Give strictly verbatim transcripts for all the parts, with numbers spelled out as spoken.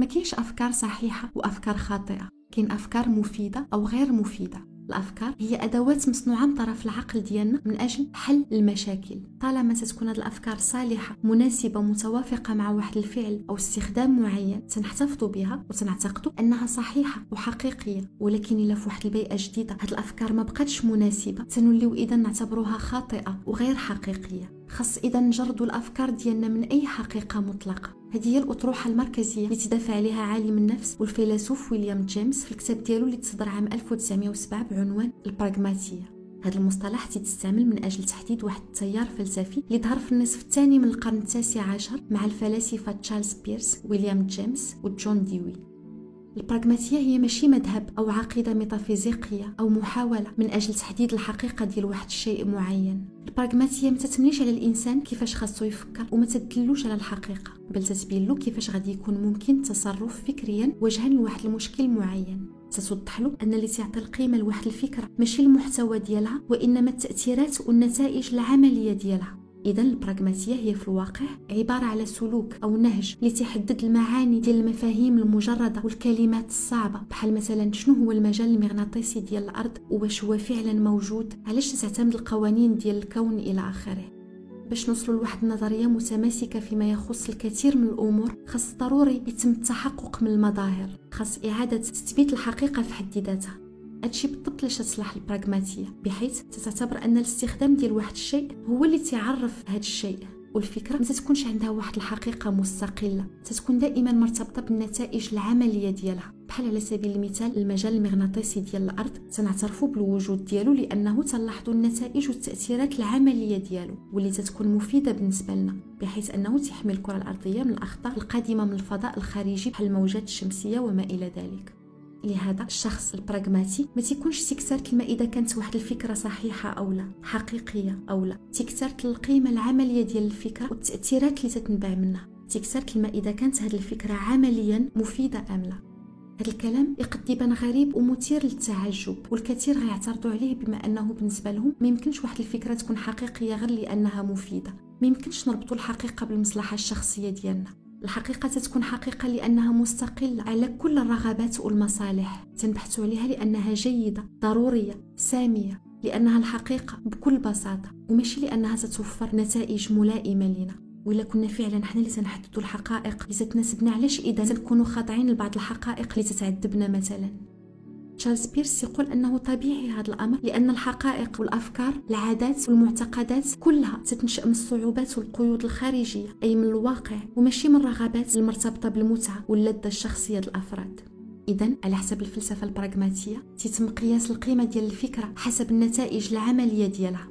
ما كاينش أفكار صحيحة وأفكار خاطئة، كاين أفكار مفيدة أو غير مفيدة. الأفكار هي أدوات مصنوعة من طرف العقل ديالنا من أجل حل المشاكل. طالما تتكون هذه الأفكار صالحة مناسبة متوافقة مع واحد الفعل أو استخدام معين، تنحتفظوا بها وتنعتقدوا أنها صحيحة وحقيقية. ولكن إلا في واحد البيئة جديدة هذه الأفكار ما بقتش مناسبة، تنوليو إذا نعتبروها خاطئة وغير حقيقية. خص إذا نجردوا الأفكار ديالنا من أي حقيقة مطلقة. هذه هي الأطروحة المركزية اللي تدافع عليها عالم النفس والفيلسوف ويليام جيمس في الكتاب ديالو اللي تصدر عام ألف وتسعمائة وسبعة بعنوان البراغماتية. هذا المصطلح تيتستعمل من أجل تحديد واحد التيار فلسفي اللي ظهر في النصف الثاني من القرن التاسع عشر مع الفلاسفة تشارلز بيرس، ويليام جيمس وجون ديوي. البراغماتية هي ماشي مذهب أو عقيدة ميتافيزيقية أو محاولة من أجل تحديد الحقيقة ديال واحد الشيء معين. البراغماتية ما تتمنيش على الإنسان كيفاش خاصو يفكر وما تدلوش على الحقيقة، بل تتبين له كيفاش غادي يكون ممكن تصرف فكريا وجها لواحد المشكل معين. تتوضح له أن اللي تعطي القيمة لواحد الفكرة ماشي المحتوى ديالها، وإنما التأثيرات والنتائج العملية ديالها. إذا البراغماتية هي في الواقع عبارة على سلوك أو نهج اللي تحدد المعاني ديال المفاهيم المجردة والكلمات الصعبة، بحال مثلا شنو هو المجال المغناطيسي ديال الأرض، واش هو فعلا موجود، علاش تعتمد القوانين ديال الكون إلى آخره. باش نوصلوا لواحد النظرية متماسكة فيما يخص الكثير من الأمور، خاص ضروري يتم التحقق من المظاهر، خاص إعادة تثبيت الحقيقة في حد ذاتها. هادشي بالضبط لاش تصلح البراغماتية، بحيث تعتبر ان الاستخدام ديال واحد الشيء هو اللي تعرف هاد الشيء، والفكره ما تتكونش عندها واحد الحقيقه مستقله، تتكون دائما مرتبطه بالنتائج العمليه ديالها. بحال على سبيل المثال المجال المغناطيسي ديال الارض تنعترفوا بالوجود ديالو لانه تلاحظوا النتائج والتاثيرات العمليه ديالو، واللي تتكون مفيده بالنسبه لنا، بحيث انه تحمي الكره الارضيه من الاخطار القادمه من الفضاء الخارجي بحال الموجات الشمسيه وما الى ذلك. لهذا الشخص البراغماتي ما تيكونش تيكترت لما اذا كانت واحد الفكره صحيحه او لا، حقيقيه او لا، تيكترت القيمه العمليه ديال الفكره والتاثيرات اللي تتنبع منها، تيكترت لما اذا كانت هذه الفكره عمليا مفيده ام لا. هذا الكلام يقد يبان غريب ومثير للتعجب، والكثير غيعترضوا عليه بما انه بالنسبه لهم ما يمكنش واحد الفكره تكون حقيقيه غير لانها مفيده. ما يمكنش نربطوا الحقيقه بالمصلحه الشخصيه ديالنا. الحقيقة تتكون حقيقة لأنها مستقلة على كل الرغبات والمصالح، تنبحث عليها لأنها جيدة، ضرورية، سامية، لأنها الحقيقة بكل بساطة، وماشي لأنها تتوفر نتائج ملائمة لنا. وإلا كنا فعلا حنا اللي تنحددوا الحقائق اللي تتناسبنا، علاش إذا تنكونوا خاضعين لبعض الحقائق اللي تتعذبنا مثلا؟ تشارلز بيرس يقول أنه طبيعي هذا الأمر، لأن الحقائق والأفكار، العادات والمعتقدات كلها تتنشأ من الصعوبات والقيود الخارجية، أي من الواقع، وماشي من الرغبات المرتبطة بالمتعة واللذة الشخصية الأفراد. إذن على حسب الفلسفة البراغماتية تتم قياس القيمة ديال الفكرة حسب النتائج العملية ديالها.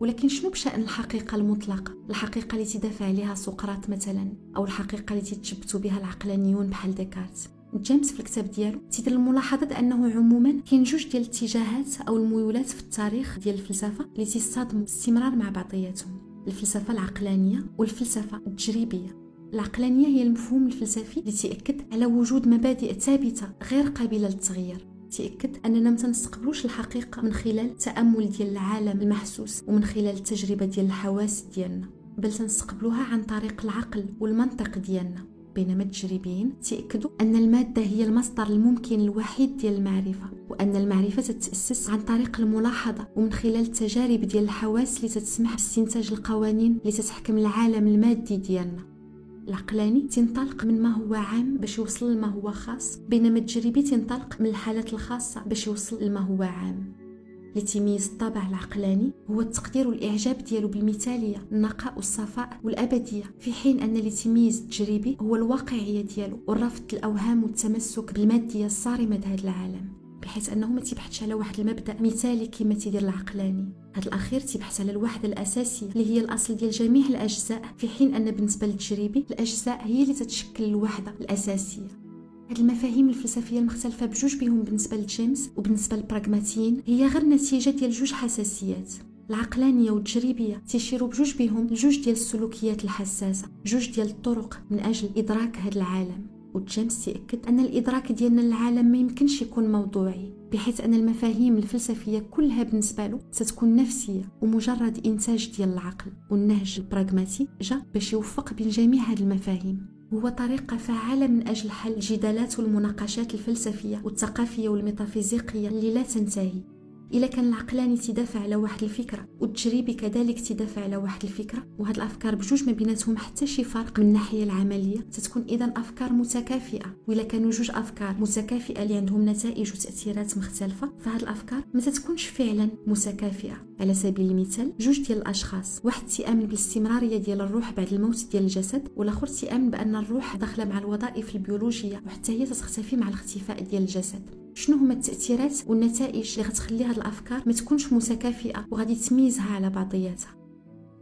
ولكن شنو بشأن الحقيقة المطلقة، الحقيقة اللي تدافع عليها سقراط مثلا، أو الحقيقة اللي تتشبث بها العقلانيون بحال ديكارت؟ جيمس في الكتاب ديالو تيدير الملاحظه انه عموما كاين جوج ديال الاتجاهات او الميولات في التاريخ ديال الفلسفه اللي تيصادموا باستمرار مع بعضياتهم، الفلسفه العقلانيه والفلسفه التجريبيه. العقلانيه هي المفهوم الفلسفي اللي تيأكد على وجود مبادئ ثابته غير قابله للتغيير، تيأكد اننا ما تنستقبلوش الحقيقه من خلال التامل ديال العالم المحسوس ومن خلال التجربه ديال الحواس ديالنا، بل تنستقبلوها عن طريق العقل والمنطق ديالنا. بينما التجريبيين تأكدوا أن المادة هي المصدر الممكن الوحيد ديال المعرفة، وأن المعرفة تتأسس عن طريق الملاحظة ومن خلال التجارب ديال الحواس اللي تسمح باستنتاج القوانين اللي تتحكم العالم المادي ديالنا. العقلاني تنطلق من ما هو عام باش يوصل لما هو خاص، بينما التجريبي تنطلق من الحالات الخاصة باش يوصل لما هو عام. اللي تيميز الطابع العقلاني هو التقدير والإعجاب ديالو بالمثالية، النقاء والصفاء والأبدية، في حين أن اللي تيميز التجريبي هو الواقعية ديالو والرفض للأوهام والتمسك بالمادية الصارمة دهاد العالم، بحيث أنه ما تيبحثش على واحد المبدأ مثالي كما تيدير العقلاني. هاد الأخير تيبحث على الوحدة الأساسية اللي هي الأصل ديال جميع الأجزاء، في حين أن بالنسبة للتجريبي الأجزاء هي اللي تتشكل الوحدة الأساسية. هاد المفاهيم الفلسفيه المختلفه بجوج بهم بالنسبه لجيمس وبالنسبه للبراغماتيين هي غير نتيجه ديال جوج حساسيات، العقلانيه والتجريبيه تيشيروا بجوج بهم لجوج ديال السلوكيات الحساسه، جوج ديال الطرق من اجل ادراك هاد العالم. وجيمس تيأكد ان الادراك ديالنا للعالم ما يمكنش يكون موضوعي، بحيث ان المفاهيم الفلسفيه كلها بالنسبه له ستكون نفسيه ومجرد انتاج ديال العقل، والنهج البراغماتي جاء باش يوفق بين جميع هاد المفاهيم. هو طريقة فعالة من أجل حل الجدالات والمناقشات الفلسفية والثقافية والميتافيزيقية اللي لا تنتهي. إلا كان العقلاني تدافع على واحد الفكرة والتجريبي كذلك تدافع على واحد الفكرة، وهاد الأفكار بجوج ما بيناتهم حتى شي فرق من الناحية العملية، تتكون إذن أفكار متكافئة. وإلا كانوا جوج أفكار متكافئة اللي عندهم نتائج وتأثيرات مختلفة، فهاد الأفكار ما تتكونش فعلا متكافئة. على سبيل المثال، جوج ديال الأشخاص، واحد تيأمن بالاستمرارية ديال الروح بعد الموت ديال الجسد، والآخر تيأمن بأن الروح داخلة مع الوظائف البيولوجية وحتى هي تختفي مع الاختفاء ديال الجسد. شنو هما التأثيرات والنتائج اللي غتخلي هاد الأفكار ما تكونش متكافئة وغادي تميزها على بعضياتها؟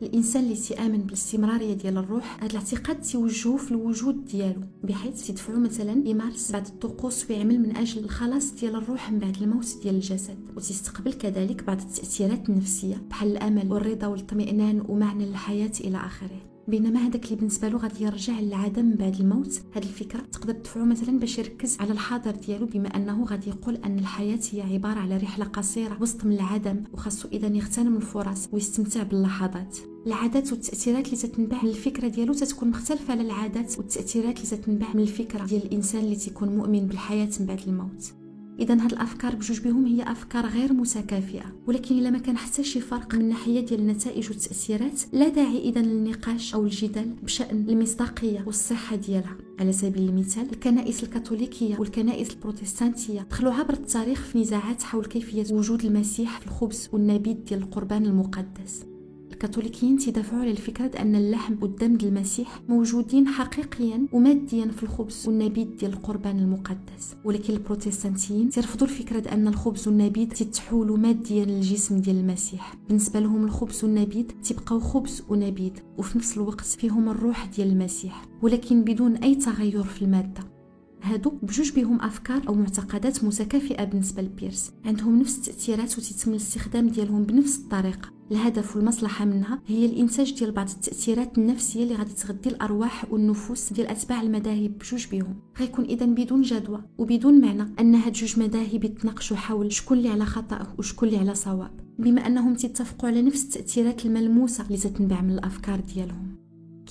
الإنسان اللي تيآمن بالاستمرارية ديال الروح، هاد الاعتقاد تيوجهو في الوجود ديالو، بحيث تدفعو مثلا يمارس بعض الطقوس ويعمل من أجل الخلاص ديال الروح من بعد الموت ديال الجسد، وتستقبل كذلك بعض التأثيرات النفسية بحال الأمل والرضا والاطمئنان ومعنى الحياة إلى آخره. بينما هذاك اللي بالنسبه له غادي يرجع للعدم بعد الموت، هذه الفكره تقدر تدفعه مثلا باش يركز على الحاضر ديالو، بما انه غادي يقول ان الحياه هي عباره على رحله قصيره وسط من العدم، وخاصو اذا يغتنم الفرص ويستمتع باللحظات. العادات والتاثيرات اللي تتنبع من الفكره ديالو تتكون مختلفه على العادات والتاثيرات اللي تتنبع من الفكره ديال الانسان اللي تيكون مؤمن بالحياه من بعد الموت. اذا هاد الافكار بجوج بهم هي افكار غير متكافئه، ولكن الا ما كان حتى شي فرق من ناحيه ديال النتائج والتاثيرات، لا داعي اذا للنقاش او الجدال بشان المصداقيه والصحه ديالها. على سبيل المثال، الكنائس الكاثوليكيه والكنائس البروتستانتيه دخلوا عبر التاريخ في نزاعات حول كيفيه وجود المسيح في الخبز والنبيذ ديال القربان المقدس. الكاثوليكيين تدافعوا على الفكره ان اللحم والدم ديال المسيح موجودين حقيقيا وماديا في الخبز والنبيذ ديال القربان المقدس، ولكن البروتستانتيين ترفضوا الفكره ان الخبز والنبيذ تتحولوا ماديا للجسم ديال المسيح. بالنسبه لهم الخبز والنبيذ تبقاو خبز ونبيذ، وفي نفس الوقت فيهم الروح ديال المسيح، ولكن بدون اي تغير في الماده. هادو بجوج بهم افكار او معتقدات متكافئه بالنسبه لبيرس، عندهم نفس التاثيرات وتتم الاستخدام ديالهم بنفس الطريقه. الهدف والمصلحه منها هي الانتاج ديال بعض التاثيرات النفسيه اللي غادي تغذي الارواح والنفوس ديال اتباع المذاهب بجوج بهم. غيكون اذا بدون جدوى وبدون معنى ان هاد جوج مذاهب يتناقشوا حول شكون اللي على خطأه وشكون اللي على صواب، بما انهم تتفقوا على نفس التاثيرات الملموسه اللي تتنبع من الافكار ديالهم.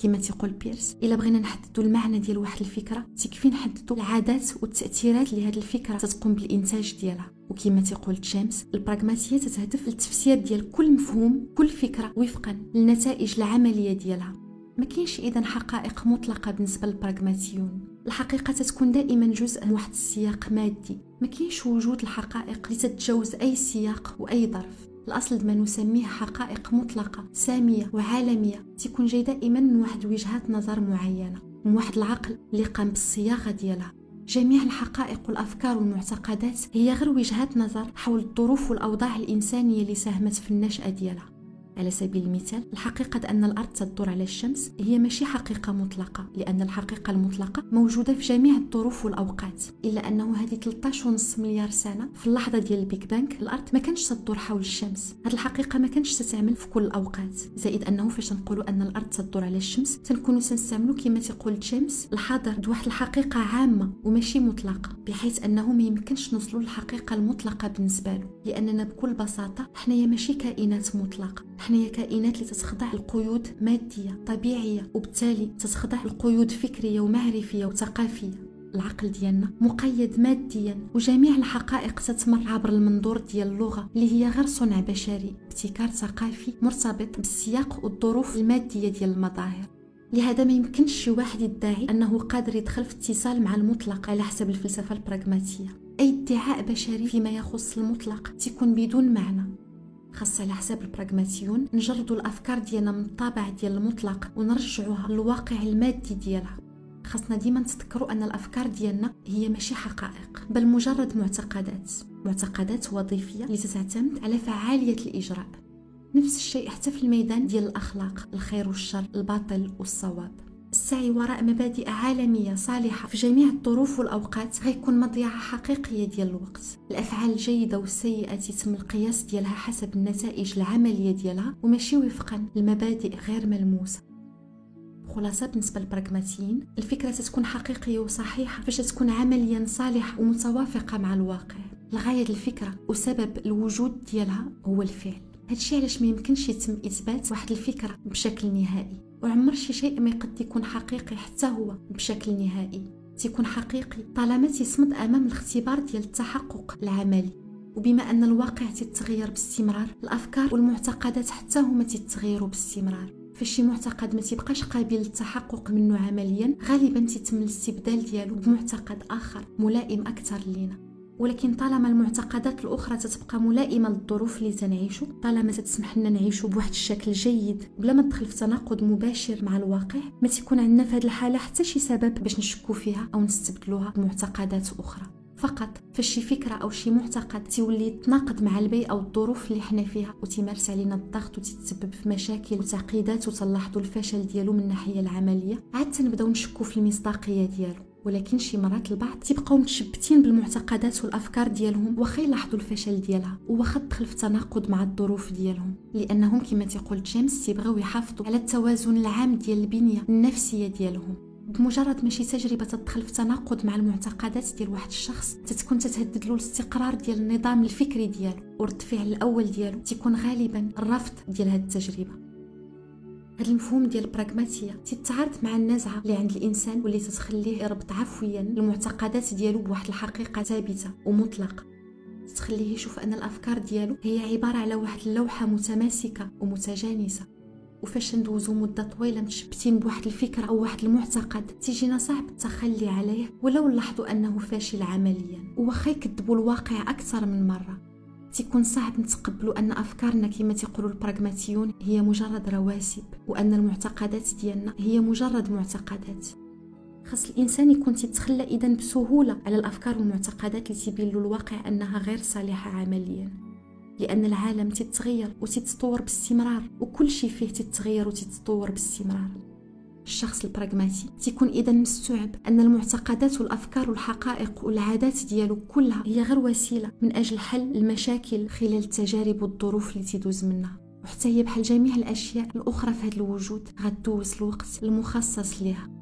كما تيقول بيرس، الا بغينا نحددوا المعنى ديال واحد الفكره، تكفي نحددوا العادات والتاثيرات اللي هذه الفكره تتقوم بالانتاج ديالها. وكما تيقول جيمس، البراغماتيه تتهدف للتفسير ديال كل مفهوم كل فكره وفقا للنتائج العمليه ديالها. ما كاينش اذا حقائق مطلقه بالنسبه للبراغماتيون، الحقيقه تتكون دائما جزء من واحد السياق مادي، ما كاينش وجود الحقائق اللي تتجاوز اي سياق واي ظرف. الأصل ما نسميه حقائق مطلقة سامية وعالمية تكون جاي دائما من واحد وجهات نظر معينة، من واحد العقل اللي قام بالصياغة ديالها. جميع الحقائق والأفكار والمعتقدات هي غير وجهات نظر حول الظروف والأوضاع الإنسانية اللي ساهمت في النشأة ديالها. على سبيل المثال، الحقيقة أن الأرض تدور على الشمس هي ماشي حقيقة مطلقة، لأن الحقيقة المطلقة موجودة في جميع الظروف والأوقات، إلا أنه هذه ثلاثة عشر فاصلة خمسة مليار سنة في اللحظة ديال البيك بانك الأرض ما كانتش تدور حول الشمس. هذه الحقيقة ما كانتش تتعمل في كل الأوقات، زائد أنه فاش نقولوا أن الأرض تدور على الشمس تنكونوا تنستعملوا كما تقول جيمس الحاضر بواحد الحقيقة عامة وماشي مطلقة، بحيث أنه ما يمكنش نوصلوا للحقيقة المطلقة بالنسبة له، لأننا بكل بساطة حنايا ماشي كائنات مطلقة، حنايا كائنات اللي تتخضع لقيود مادية طبيعية، وبالتالي تتخضع لقيود فكرية ومعرفية وثقافية. العقل ديالنا مقيد ماديا، وجميع الحقائق تتمر عبر المنظور ديال اللغة اللي هي غير صنع بشري، ابتكار ثقافي مرتبط بالسياق والظروف المادية ديال المظاهر. لهذا ما يمكنش شي واحد يدعي أنه قادر يدخل في اتصال مع المطلق على حسب الفلسفة البراغماتية. أي ادعاء بشري فيما يخص المطلق تكون بدون معنى. خاصة على حساب البراغماتيون نجردوا الافكار ديالنا من الطابع ديال المطلق ونرجعوها للواقع المادي ديالها. خاصنا ديما نتذكروا ان الافكار ديالنا هي ماشي حقائق، بل مجرد معتقدات، معتقدات وظيفيه اللي تعتمد على فعاليه الاجراء. نفس الشيء حتى في الميدان ديال الاخلاق، الخير والشر، الباطل والصواب. السعي وراء مبادئ عالمية صالحة في جميع الظروف والأوقات غيكون مضيعة حقيقية ديال الوقت. الأفعال الجيدة والسيئة يتم القياس ديالها حسب النتائج العملية ديالها، وماشي وفقا لمبادئ غير ملموسة. خلاصة، بالنسبة للبراغماتيين الفكرة تتكون حقيقية وصحيحة فاش تكون عمليا صالحة ومتوافقة مع الواقع. الغاية ديال الفكرة وسبب الوجود ديالها هو الفعل. هادشي علاش ما يمكنش يتم اثبات واحد الفكره بشكل نهائي، وعمر شي شيء ما يقد يكون حقيقي حتى هو بشكل نهائي. تيكون حقيقي طالما تيصمد امام الاختبار ديال التحقق العملي. وبما ان الواقع تتغير باستمرار، الافكار والمعتقدات حتى هما تتغيروا باستمرار. فشي معتقد ما تيبقاش قابل للتحقق منه عمليا، غالبا تتم الاستبدال ديالو بمعتقد اخر ملائم اكثر لينا. ولكن طالما المعتقدات الاخرى تتبقى ملائمه للظروف اللي تنعيشو، طالما تسمح لنا نعيشو بواحد الشكل جيد بلا ما ندخل في تناقض مباشر مع الواقع، ما تيكون عندنا في هذه الحاله حتى شي سبب باش نشكو فيها او نستبدلوها بمعتقدات اخرى. فقط فشي فكره او شي معتقد تولي يتناقض مع البيئه او الظروف اللي حنا فيها وتمارس علينا الضغط وتتسبب في مشاكل وتعقيدات وتلاحظوا الفشل ديالو من الناحيه العمليه، عاد تنبداو نشكو في المصداقيه ديالو. ولكن شي مرات البعض تيبقاو متشبتين بالمعتقدات والافكار ديالهم واخا يلاحظوا الفشل ديالها واخا تدخل في تناقض مع الظروف ديالهم، لانهم كما تيقول جيمس تيبغيو يحافظوا على التوازن العام ديال البنيه النفسيه ديالهم. بمجرد ماشي تجربه تدخل في تناقض مع المعتقدات ديال واحد الشخص تتكون تتهدد له الاستقرار ديال النظام الفكري ديالو، ورد فعل الاول ديالو تيكون غالبا الرفض ديال هاد التجربه. هاد المفهوم ديال البراغماتيه تتعارض مع النزعه اللي عند الانسان واللي تتخليه يربط عفويا المعتقدات ديالو بواحد الحقيقه ثابته ومطلقه، تتخليه يشوف ان الافكار ديالو هي عباره على واحد اللوحه متماسكه ومتجانسه. وفاش ندوزو مده طويله متشبتين بواحد الفكره او واحد المعتقد تيجينا صعب التخلي عليه ولو نلاحظوا انه فاشل عمليا، وخا يكذبوا الواقع اكثر من مره تيكون صعب نتقبلوا ان افكارنا كما تيقولوا البراغماتيون هي مجرد رواسب، وان المعتقدات ديالنا هي مجرد معتقدات. خاص الانسان يكون تيتخلى اذا بسهوله على الافكار والمعتقدات اللي تبين له الواقع انها غير صالحه عمليا، لأن العالم تتغير وتتطور باستمرار وكل شيء فيه تتغير وتتطور باستمرار. الشخص البراغماتي تيكون إذا مستوعب أن المعتقدات والأفكار والحقائق والعادات ديالو كلها هي غير وسيلة من أجل حل المشاكل خلال التجارب والظروف اللي تدوز منها، وحتى هي بحال جميع الأشياء الأخرى في هذا الوجود غدوز الوقت المخصص لها.